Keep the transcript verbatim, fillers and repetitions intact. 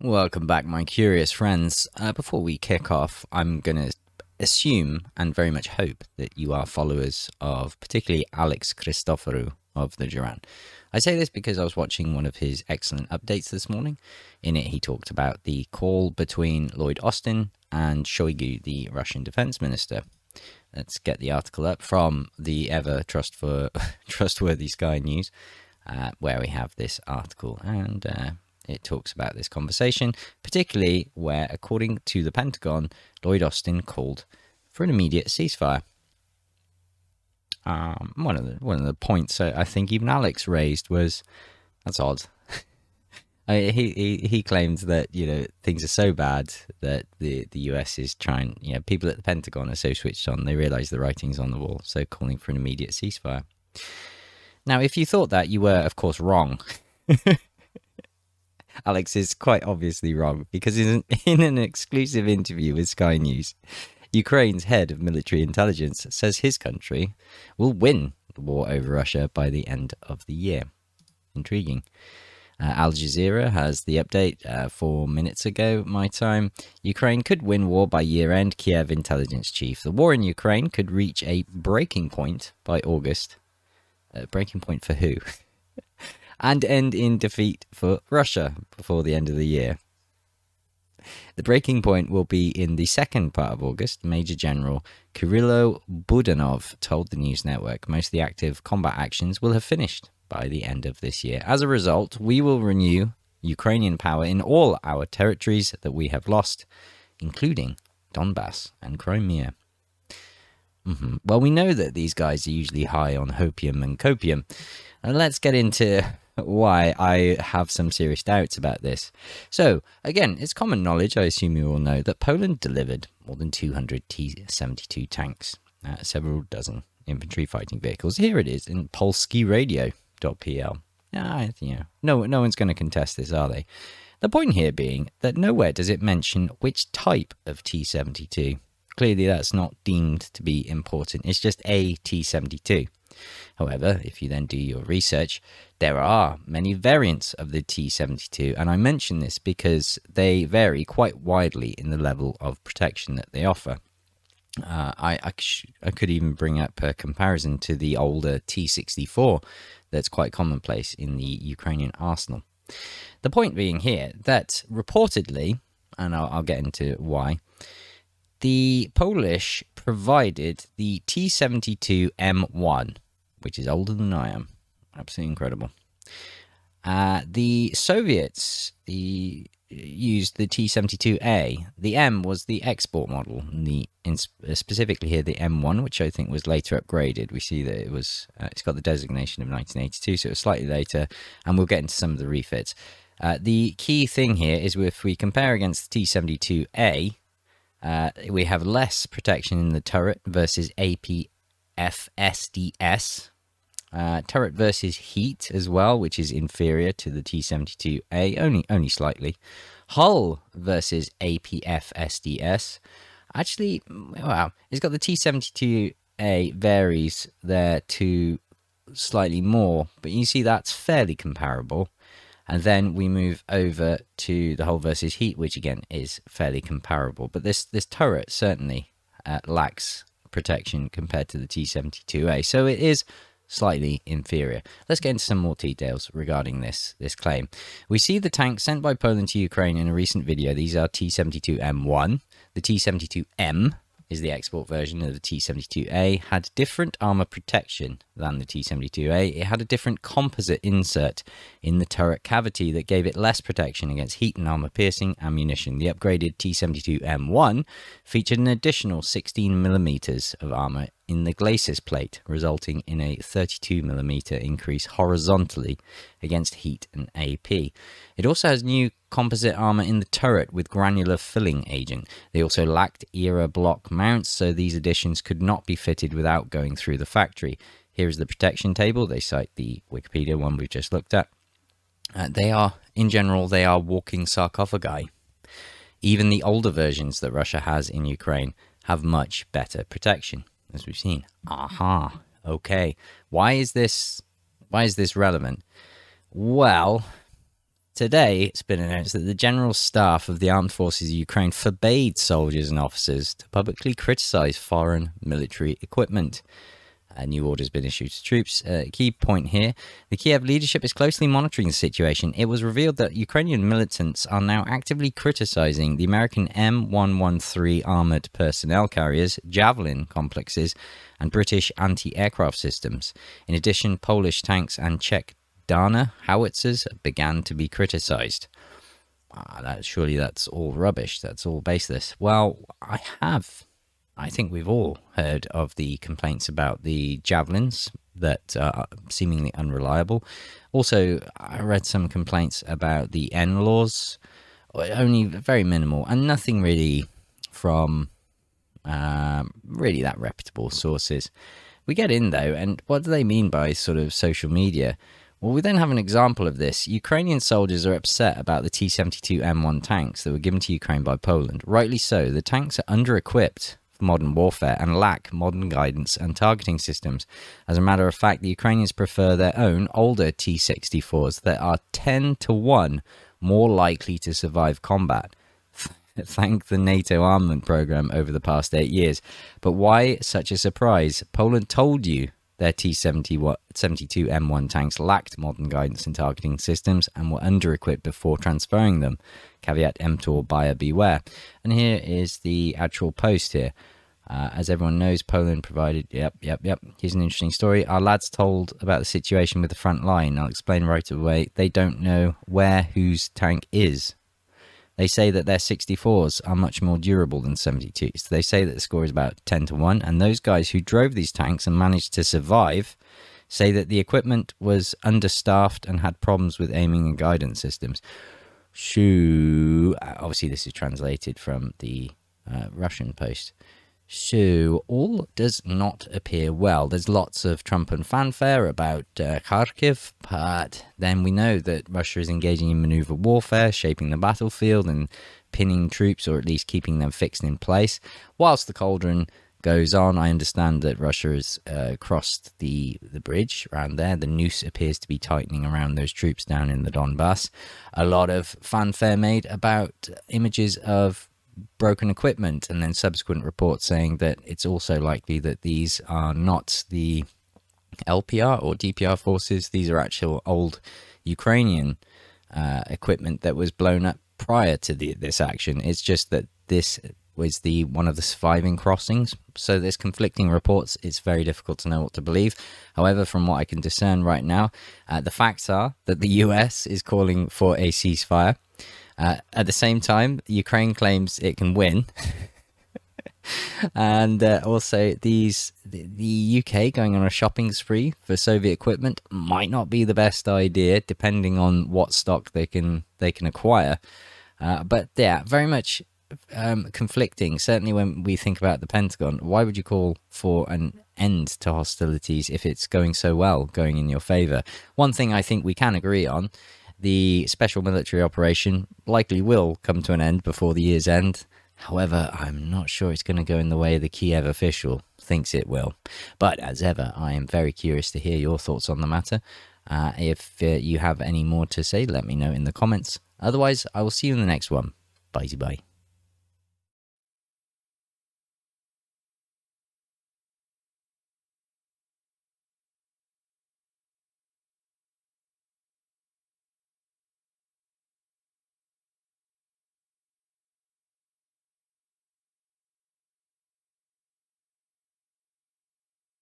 Welcome back, my curious friends. Uh, before we kick off, I'm going to assume and very much hope that you are followers of particularly Alex Christoforou of the Duran. I say this because I was watching one of his excellent updates this morning. In it, he talked about the call between Lloyd Austin and Shoigu, the Russian defense minister. Let's get the article up from the ever trust for trustworthy Sky News, uh, where we have this article, and uh, it talks about this conversation, particularly where, according to the Pentagon, Lloyd Austin called for an immediate ceasefire. Um, one of the one of the points I think even Alex raised was, that's odd. I, he, he he claimed that, you know, things are so bad that the, the U S is trying, you know, people at the Pentagon are so switched on, they realize the writing's on the wall, so calling for an immediate ceasefire. Now, if you thought that, you were, of course, wrong. Alex is quite obviously wrong, because in, in an exclusive interview with Sky News, Ukraine's head of military intelligence says his country will win the war over Russia by the end of the year. Intriguing. Uh, Al Jazeera has the update uh, four minutes ago, my time. Ukraine could win war by year-end, Kiev intelligence chief. The war in Ukraine could reach a breaking point by August. Uh, breaking point for who? And end in defeat for Russia before the end of the year. The breaking point will be in the second part of August, Major General Kyrylo Budanov told the news network. Most of the active combat actions will have finished by the end of this year. As a result, we will renew Ukrainian power in all our territories that we have lost, including Donbass and Crimea. Mm-hmm. Well, we know that these guys are usually high on hopium and copium. And let's get into why I have some serious doubts about this. So, again, it's common knowledge, I assume you all know, that Poland delivered more than two hundred T seventy-two tanks, uh, several dozen infantry fighting vehicles. Here it is in Polski Radio dot P L. Ah, you know, no, no one's going to contest this, are they? The point here being that nowhere does it mention which type of T seventy-two. Clearly, that's not deemed to be important. It's just a T seventy-two. However, if you then do your research, there are many variants of the T seventy-two, and I mention this because they vary quite widely in the level of protection that they offer. Uh, I, I, sh- I could even bring up a comparison to the older T sixty-four that's quite commonplace in the Ukrainian arsenal. The point being here that reportedly, and I'll, I'll get into why, the Polish provided the T seventy-two M one, which is older than I am. Absolutely incredible. Uh, the Soviets the, used the T seventy-two A. The M was the export model, and the in, specifically here the M one, which I think was later upgraded. We see that it was uh, it's got the designation of nineteen eighty-two, so it was slightly later, and we'll get into some of the refits. Uh, the key thing here is if we compare against the T seventy-two A, Uh, we have less protection in the turret versus A P F S D S. Uh, turret versus heat as well, which is inferior to the T seventy-two A, only only slightly. Hull versus A P F S D S. Actually, wow, it's got the T seventy-two A varies there to slightly more, but you see that's fairly comparable. And then we move over to the hull versus heat, which again is fairly comparable. But this, this turret certainly uh, lacks protection compared to the T seventy-two A. So it is slightly inferior. Let's get into some more details regarding this, this claim. We see the tanks sent by Poland to Ukraine in a recent video. These are T seventy-two M one. The T seventy-two M is the export version of the T seventy-two A, had different armor protection than the T seventy-two A. It had a different composite insert in the turret cavity that gave it less protection against heat and armor-piercing ammunition. The upgraded T seventy-two M one featured an additional sixteen millimeters of armor in the glacis plate, resulting in a thirty-two millimeter increase horizontally against heat and A P. It also has new composite armor in the turret with granular filling agent. They also lacked E R A block mounts, so these additions could not be fitted without going through the factory. Here is the protection table. They cite the Wikipedia one we've just looked at. Uh, they are, in general, they are walking sarcophagi. Even the older versions that Russia has in Ukraine have much better protection, as we've seen. Aha, okay. Why is this, why is this relevant? Well, Today, it's been announced that the General Staff of the Armed Forces of Ukraine forbade soldiers and officers to publicly criticise foreign military equipment. A new order has been issued to troops. Uh, key point here, the Kiev leadership is closely monitoring the situation. It was revealed that Ukrainian militants are now actively criticising the American M one thirteen armoured personnel carriers, Javelin complexes, and British anti-aircraft systems. In addition, Polish tanks and Czech Dana howitzers began to be criticised. Ah, that, surely that's all rubbish. That's all baseless. Well, I have. I think we've all heard of the complaints about the Javelins that are seemingly unreliable. Also, I read some complaints about the N-Laws, only very minimal, and nothing really from um, really that reputable sources. We get in, though, and what do they mean by sort of social media? Well, we then have an example of this. Ukrainian soldiers are upset about the T seventy-two M one tanks that were given to Ukraine by Poland. Rightly so, the tanks are under-equipped for modern warfare and lack modern guidance and targeting systems. As a matter of fact, the Ukrainians prefer their own older T sixty-fours that are ten to one more likely to survive combat. Thank the NATO armament program over the past eight years. But why such a surprise? Poland told you their T seventy-two M one tanks lacked modern guidance and targeting systems and were under-equipped before transferring them. Caveat emptor, buyer beware. And here is the actual post here. Uh, as everyone knows, Poland provided... Yep, yep, yep. Here's an interesting story. Our lads told about the situation with the front line. I'll explain right away. They don't know where whose tank is. They say that their sixty-fours are much more durable than seventy-twos. They say that the score is about ten to one, and those guys who drove these tanks and managed to survive say that the equipment was understaffed and had problems with aiming and guidance systems. Shoo. Obviously, this is translated from the uh, Russian post. So, all does not appear well. There's lots of Trump and fanfare about uh, Kharkiv, but then we know that Russia is engaging in maneuver warfare, shaping the battlefield and pinning troops, or at least keeping them fixed in place. Whilst the cauldron goes on, I understand that Russia has uh, crossed the, the bridge around there. The noose appears to be tightening around those troops down in the Donbass. A lot of fanfare made about images of broken equipment, and then subsequent reports saying that it's also likely that these are not the L P R or D P R forces. These are actual old Ukrainian uh, equipment that was blown up prior to the, this action. It's just that this was the one of the surviving crossings. So there's conflicting reports. It's very difficult to know what to believe. However, from what I can discern right now, uh, the facts are that the U S is calling for a ceasefire. Uh, at the same time, Ukraine claims it can win. and uh, also, these the, the U K going on a shopping spree for Soviet equipment might not be the best idea, depending on what stock they can they can acquire. Uh, but yeah, very much um, conflicting. Certainly, when we think about the Pentagon, why would you call for an end to hostilities if it's going so well, going in your favor? One thing I think we can agree on. The special military operation likely will come to an end before the year's end. However, I'm not sure it's going to go in the way the Kiev official thinks it will. But as ever, I am very curious to hear your thoughts on the matter. Uh, if uh, you have any more to say, let me know in the comments. Otherwise, I will see you in the next one. Bye-bye.